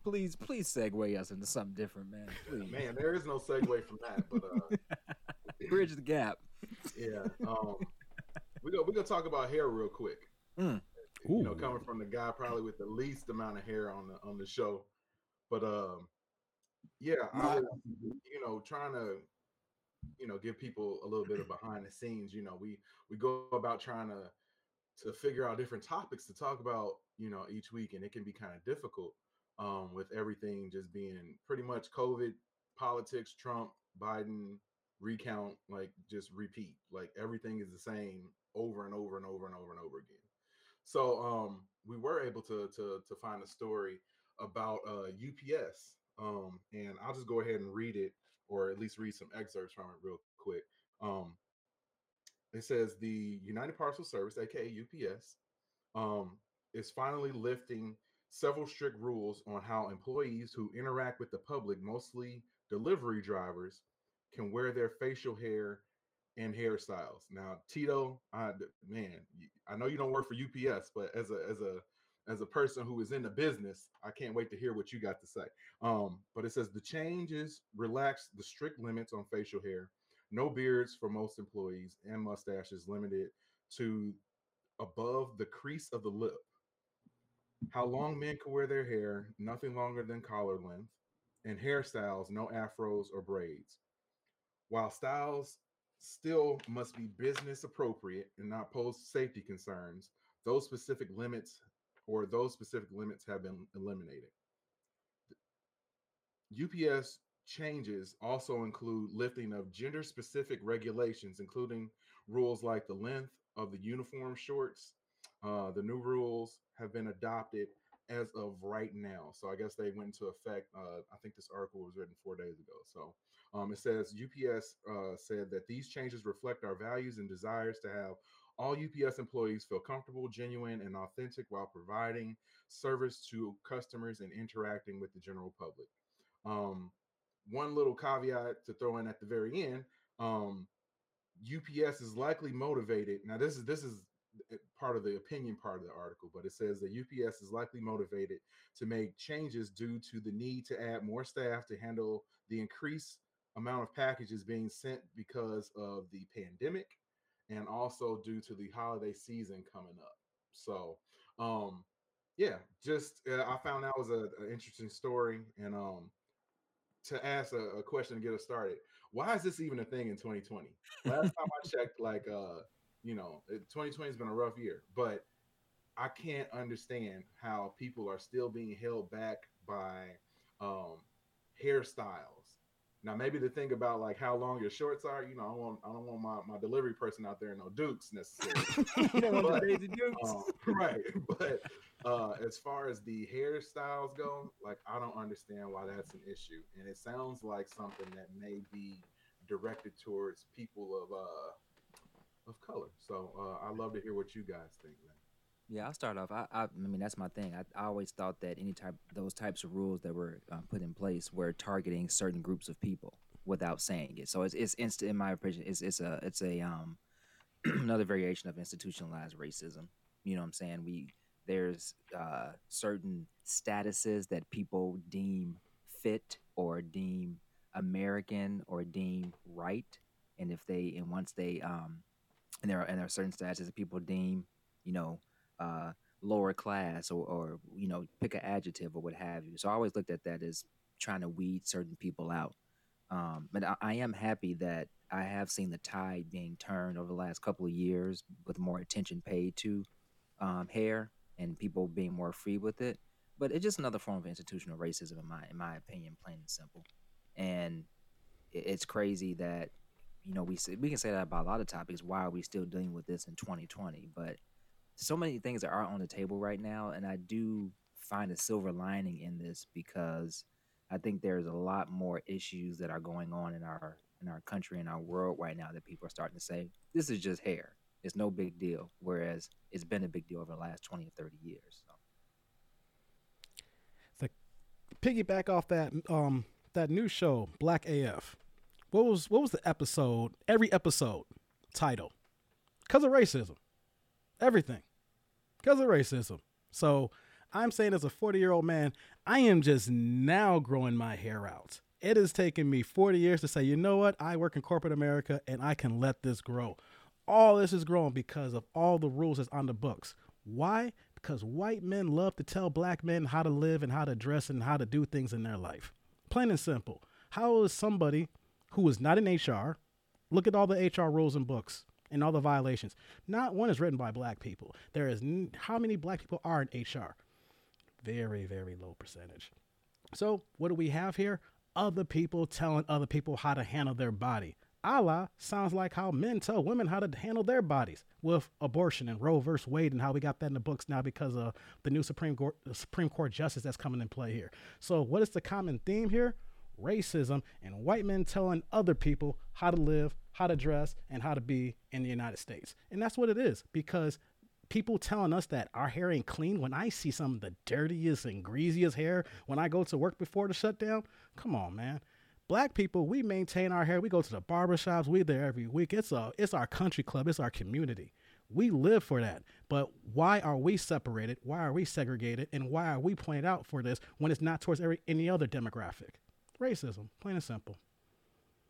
Please segue us into something different, man. Please. Man, there is no segue from that, but bridge the gap. Yeah. We're gonna talk about hair real quick. Mm. You know, coming from the guy probably with the least amount of hair on the show. But I was, trying to give people a little bit of behind the scenes. We go about trying to figure out different topics to talk about, each week, and it can be kind of difficult. With everything just being pretty much COVID, politics, Trump, Biden, recount, just repeat, everything is the same over and over and over and over and over again. So we were able to find a story about UPS, and I'll just go ahead and read it, or at least read some excerpts from it real quick. It says the United Parcel Service, aka UPS, is finally lifting several strict rules on how employees who interact with the public, mostly delivery drivers, can wear their facial hair and hairstyles. Now, Tito, I know you don't work for UPS, but as a person who is in the business, I can't wait to hear what you got to say. But it says the changes relax the strict limits on facial hair, no beards for most employees, and mustaches limited to above the crease of the lip. How long men can wear their hair, nothing longer than collar length, and hairstyles, no afros or braids. While styles still must be business appropriate and not pose safety concerns, those specific limits have been eliminated. UPS changes also include lifting of gender-specific regulations, including rules like the length of the uniform shorts. The new rules have been adopted as of right now. So I guess they went into effect. I think this article was written 4 days ago. So it says UPS said that these changes reflect our values and desires to have all UPS employees feel comfortable, genuine, and authentic while providing service to customers and interacting with the general public. One little caveat to throw in at the very end, UPS is likely motivated. Now, this is part of the opinion part of the article, but it says that UPS is likely motivated to make changes due to the need to add more staff to handle the increased amount of packages being sent because of the pandemic, and also due to the holiday season coming up. So, I found that was an interesting story, and to ask a question to get us started. Why is this even a thing in 2020? Last time I checked, 2020 has been a rough year, but I can't understand how people are still being held back by hairstyles. Now, maybe the thing about how long your shorts are, I don't want my delivery person out there in no dukes necessarily. You don't want the Daisy Dukes, right? But as far as the hairstyles go, I don't understand why that's an issue, and it sounds like something that may be directed towards people of color. So I'd love to hear what you guys think, man. Yeah, I'll start off. I mean, that's my thing. I always thought that those types of rules that were put in place were targeting certain groups of people without saying it. So it's instant, in my opinion, it's another variation of institutionalized racism. You know what I'm saying? We there's certain statuses that people deem fit or deem American or deem right, and if they and once they and there are certain statuses that people deem, you know, lower class or you know, pick an adjective or what have you. So I always looked at that as trying to weed certain people out. But I am happy that I have seen the tide being turned over the last couple of years with more attention paid to hair and people being more free with it. But it's just another form of institutional racism, in my opinion, plain and simple. And it's crazy that, you know, we can say that about a lot of topics. Why are we still dealing with this in 2020? But so many things are on the table right now, and I do find a silver lining in this because I think there's a lot more issues that are going on in our country and our world right now that people are starting to say, this is just hair. It's no big deal, whereas it's been a big deal over the last 20 or 30 years. So, piggyback off that new show, Black AF. What was the episode? Every episode title, because of racism, everything, because of racism. So I'm saying, as a 40-year-old man, I am just now growing my hair out. It has taken me 40 years to say, you know what? I work in corporate America and I can let this grow. All this is growing because of all the rules that's on the books. Why? Because white men love to tell black men how to live and how to dress and how to do things in their life. Plain and simple. How is somebody who is not in HR, look at all the HR rules and books and all the violations. Not one is written by black people. There is how many black people are in HR? Very, very low percentage. So what do we have here? Other people telling other people how to handle their body. A la sounds like how men tell women how to handle their bodies with abortion and Roe versus Wade and how we got that in the books now because of the new Supreme Court justice that's coming in play here. So what is the common theme here? Racism and white men telling other people how to live, how to dress, and how to be in the United States. And that's what it is, because people telling us that our hair ain't clean. When I see some of the dirtiest and greasiest hair when I go to work before the shutdown, come on, man. Black people, we maintain our hair. We go to the barbershops. We're there every week. It's our country club. It's our community. We live for that. But why are we separated? Why are we segregated? And why are we pointed out for this when it's not towards any other demographic? Racism, plain and simple.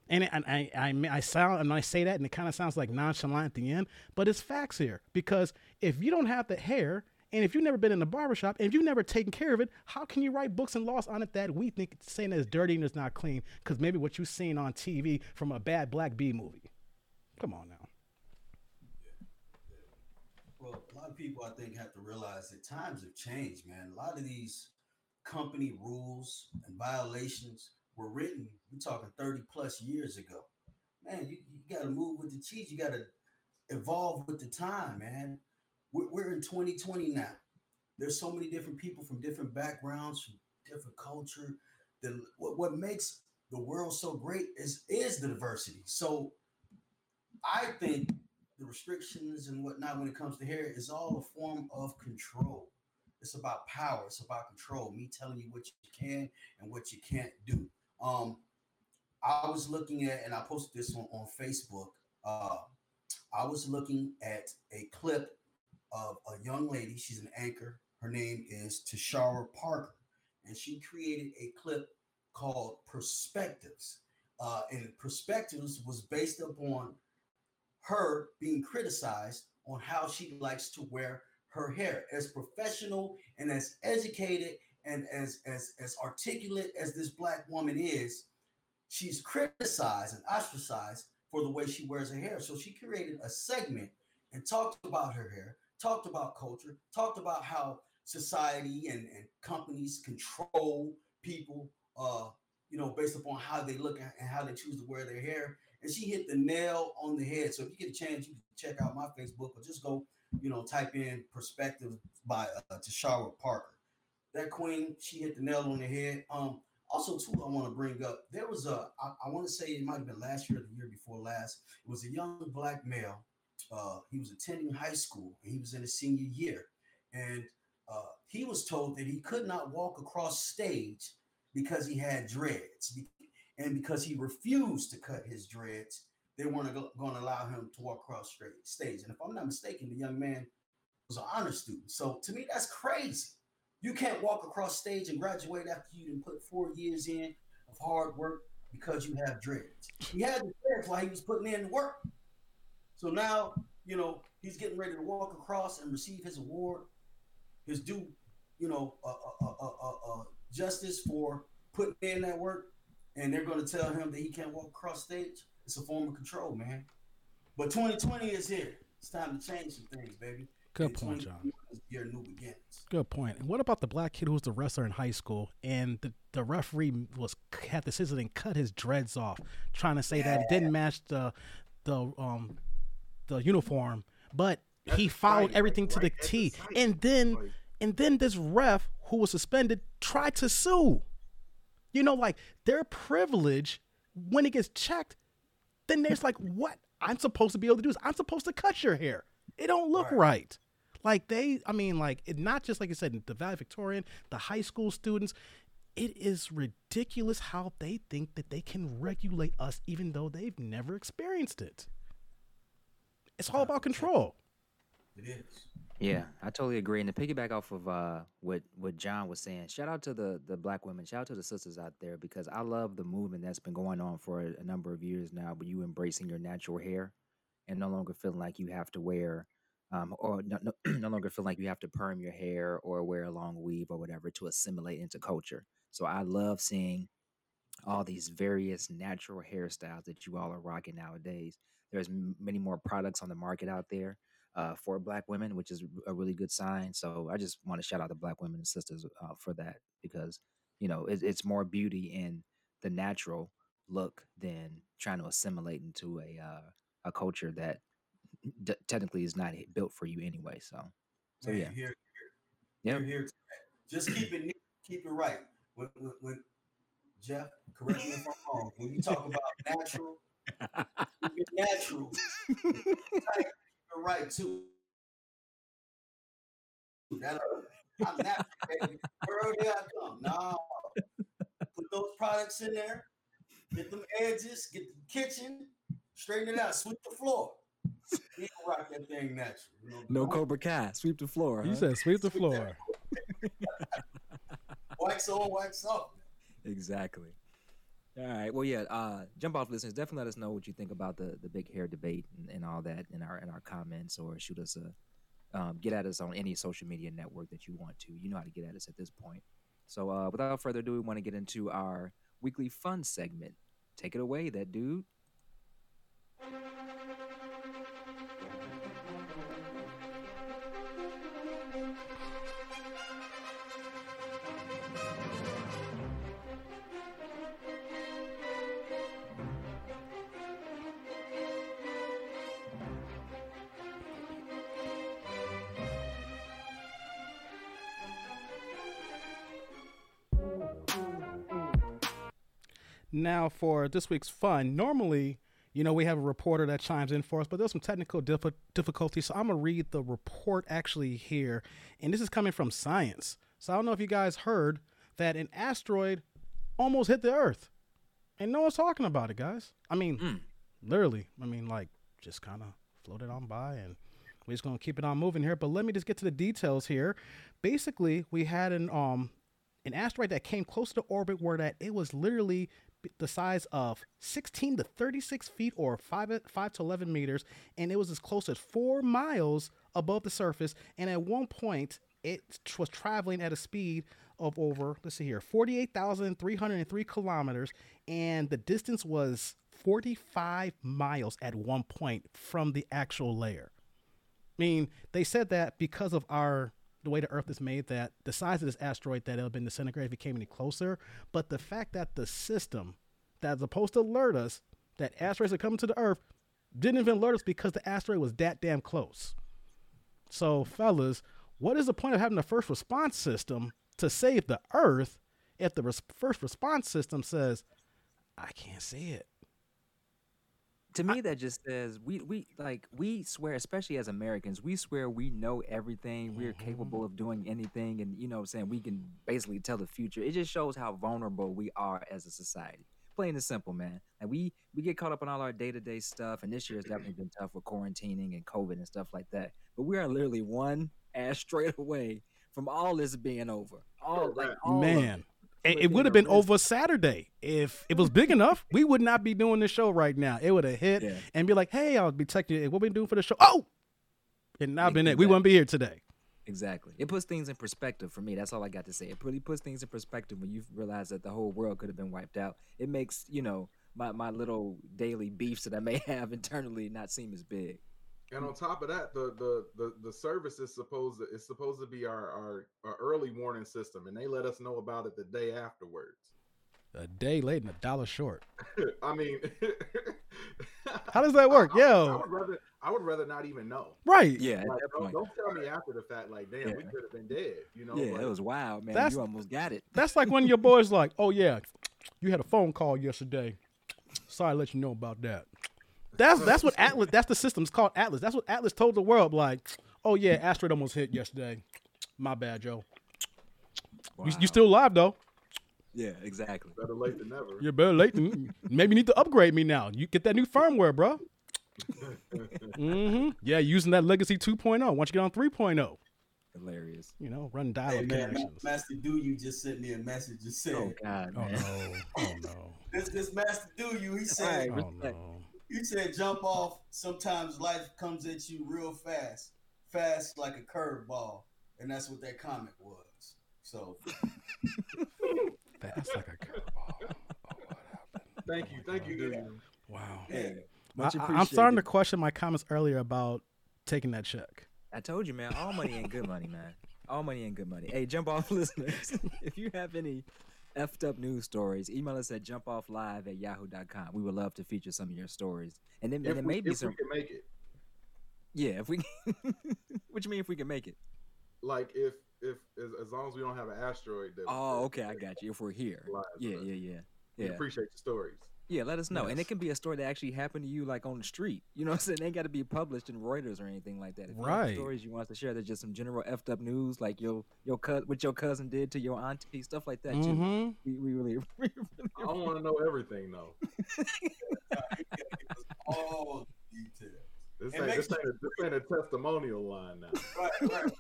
And I say that, and it kind of sounds like nonchalant at the end, but it's facts here, because if you don't have the hair, and if you've never been in a barbershop, and if you've never taken care of it, how can you write books and laws on it that we think saying that it's dirty and it's not clean? Because maybe what you've seen on TV from a bad black B movie. Come on now. Yeah. Well, a lot of people I think have to realize that times have changed, man. A lot of these company rules and violations were written, we're talking 30 plus years ago. Man, you got to move with the cheese. You got to evolve with the time, man. We're in 2020 now. There's so many different people from different backgrounds, from different culture. What makes the world so great is the diversity. So I think the restrictions and whatnot when it comes to hair is all a form of control. It's about power. It's about control. Me telling you what you can and what you can't do. I was looking at, and I posted this on Facebook. I was looking at a clip of a young lady. She's an anchor. Her name is Tashara Parker. And she created a clip called Perspectives. And Perspectives was based upon her being criticized on how she likes to wear her hair. As professional and as educated and as articulate as this black woman is, she's criticized and ostracized for the way she wears her hair. So she created a segment and talked about her hair, talked about culture, talked about how society and companies control people, you know, based upon how they look and how they choose to wear their hair. And she hit the nail on the head. So if you get a chance, you can check out my Facebook or just go, you know, type in Perspective by Tashara Parker. That queen, she hit the nail on the head. Also, too, I want to bring up, there was I want to say it might have been last year or the year before last. It was a young black male. He was attending high school, and he was in his senior year. And he was told that he could not walk across stage because he had dreads. And because he refused to cut his dreads, they weren't going to allow him to walk across stage. And if I'm not mistaken, the young man was an honor student. So to me, that's crazy. You can't walk across stage and graduate after you didn't put 4 years in of hard work because you have dreads. He had the dreads while he was putting in the work. So now, you know, he's getting ready to walk across and receive his award, his due, you know, justice for putting in that work. And they're going to tell him that he can't walk across stage. It's a form of control, man. But 2020 is here. It's time to change some things, baby. Good point, John. Your new beginnings. Good point. And what about the black kid who was the wrestler in high school and the referee had the scissors and cut his dreads off, trying to say that it didn't match the uniform, but that's he followed everything to the T. And then this ref who was suspended tried to sue. You know, like their privilege when it gets checked, then there's like what I'm supposed to be able to do is I'm supposed to cut your hair. It don't look right. Like they, I mean, like it not just like you said, the valedictorian, the high school students. It is ridiculous how they think that they can regulate us, even though they've never experienced it. It's all about control. It is. Yeah, I totally agree. And to piggyback off of what John was saying, shout out to the black women, shout out to the sisters out there, because I love the movement that's been going on for a number of years now. But you embracing your natural hair and no longer feeling like you have to wear. No longer feel like you have to perm your hair or wear a long weave or whatever to assimilate into culture. So I love seeing all these various natural hairstyles that you all are rocking nowadays. There's many more products on the market out there for black women, which is a really good sign. So I just want to shout out the black women and sisters for that, because, you know, it's more beauty in the natural look than trying to assimilate into a culture that technically is not built for you anyway. So yeah. You're here. Just keep it neat, keep it right. When Jeff, correct me if I'm wrong, when you talk about natural, keep it natural. Keep it right too. I'm natural, baby. Where did I come? No. Put those products in there. Get them edges. Get the kitchen. Straighten it out. Sweep the floor. You can rock that thing natural. No Cobra Kai. Sweep the floor. Huh? You said sweep the floor. Wax on, wax off. Exactly. All right. Well, yeah. Jump off, listeners. Definitely let us know what you think about the big hair debate and all that in our comments, or shoot us a get at us on any social media network that you want to. You know how to get at us at this point. So without further ado, we want to get into our weekly fun segment. Take it away, that dude. Now for this week's fun, normally, you know, we have a reporter that chimes in for us, but there's some technical difficulties, so I'm going to read the report actually here, and this is coming from Science. So I don't know if you guys heard that an asteroid almost hit the Earth, and no one's talking about it, guys. I mean, literally, I mean, like, just kind of floated on by, and we're just going to keep it on moving here, but let me just get to the details here. Basically, we had an asteroid that came close to orbit where that it was literally the size of 16 to 36 feet or 5 to 11 meters, and it was as close as 4 miles above the surface, and at one point it was traveling at a speed of over, 48,303 kilometers, and the distance was 45 miles at one point from the actual layer. I mean, they said that because of the way the Earth is made, that the size of this asteroid, that it would have been disintegrated if it came any closer. But the fact that the system that's supposed to alert us that asteroids are coming to the Earth didn't even alert us because the asteroid was that damn close. So, fellas, what is the point of having the first response system to save the Earth if the first response system says, I can't see it? To me, that just says we swear, especially as Americans, we swear we know everything. We're capable of doing anything. And, you know what I'm saying, we can basically tell the future. It just shows how vulnerable we are as a society. Plain and simple, man. And we get caught up on all our day-to-day stuff. And this year has definitely been tough with quarantining and COVID and stuff like that. But we are literally one ass straight away from all this being over. Man, it would have been over Saturday. If it was big enough, we would not be doing this show right now. It would have hit and be like, hey, I'll be texting you. What we doing for the show? Oh, and not been it. We wouldn't be here today. Exactly. It puts things in perspective for me. That's all I got to say. It really puts things in perspective when you realize that the whole world could have been wiped out. It makes, you know, my little daily beefs that I may have internally not seem as big. And on top of that, the service is supposed to be our early warning system, and they let us know about it the day afterwards. A day late and $1 short. I mean, how does that work? I would rather not even know. Right. Yeah. Like, don't tell me after the fact, like, damn, we could have been dead. You know. Yeah, like, it was wild, man. You almost got it. That's like when your boy's like, oh yeah, you had a phone call yesterday. Sorry to let you know about that. That's what Atlas. That's the system's called Atlas. That's what Atlas told the world. Like, oh yeah, asteroid almost hit yesterday. My bad, Joe. Wow. You still alive though. Yeah, exactly. Better late than never. You're better late than maybe you need to upgrade me now. You get that new firmware, bro. Mm-hmm. Yeah, using that legacy 2.0. Once you get on 3.0. Hilarious. You know, run dial-up connections. Master Do You just sent me a message and said, "Oh God, man. Oh no." This Master Do You, he said, "Oh no." He said, "Jump off. Sometimes life comes at you real fast, like a curveball," and that's what that comment was. So. That's like a curveball. Oh, what happened? Thank you. Yeah. Wow. Yeah. I'm starting to question my comments earlier about taking that check. I told you, man. All money ain't good money, man. All money ain't good money. Hey, jump off listeners. If you have any effed up news stories, email us at jumpofflive@yahoo.com. We would love to feature some of your stories. And then there may be some. If we can make it. Yeah, if we. What you mean if we can make it? Like if as long as we don't have an asteroid. I got you. If we're here. Yeah. We appreciate the stories. Yeah, let us know. Yes. And it can be a story that actually happened to you, like on the street. You know what I'm saying? They ain't got to be published in Reuters or anything like that. If you have stories you want to share, there's just some general effed up news, like what your cousin did to your auntie, stuff like that. Mm-hmm. We really I don't want to know everything though. All details. This ain't a testimonial line now. Right.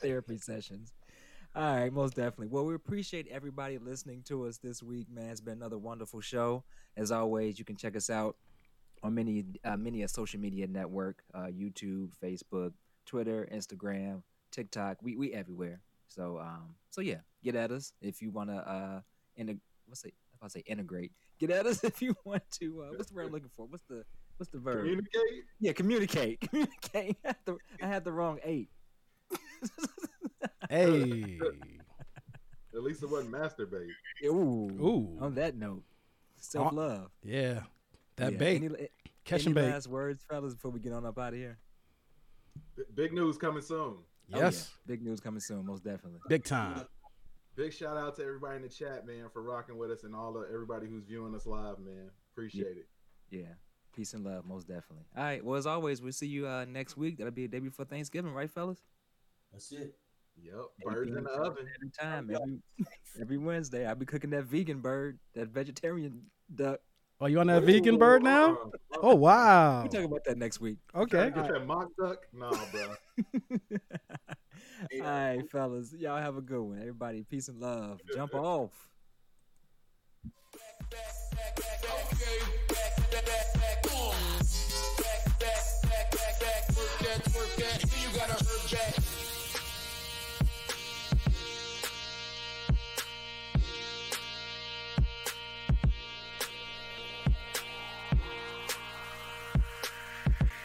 Therapy sessions. All right, most definitely. Well, we appreciate everybody listening to us this week, man. It's been another wonderful show. As always, you can check us out on many a social media network, YouTube, Facebook, Twitter, Instagram, TikTok. We everywhere. So yeah, get at us if you want to integrate. Get at us if you want to. What's the word I'm looking for? What's the verb? Communicate. Yeah, communicate. I had the wrong 8. Hey. At least it wasn't masturbate. Ooh. On that note, self love. Yeah. That bait. Catching bait. Last words, fellas, before we get on up out of here. Big news coming soon. Yes. Oh, yeah. Big news coming soon, most definitely. Big time. Big shout out to everybody in the chat, man, for rocking with us and everybody who's viewing us live, man. Appreciate it. Yeah. Peace and love, most definitely. All right. Well, as always, we'll see you next week. That'll be a day before Thanksgiving, right, fellas? That's it. Yep. Birds in the oven. Every time. Every Wednesday. I'll be cooking that vegan bird, that vegetarian duck. Oh, you on that vegan bird now? Oh, wow. We'll talk about that next week. Okay. Get that mock duck? Nah, bro. All right, fellas. Y'all have a good one. Everybody, peace and love. Jump off.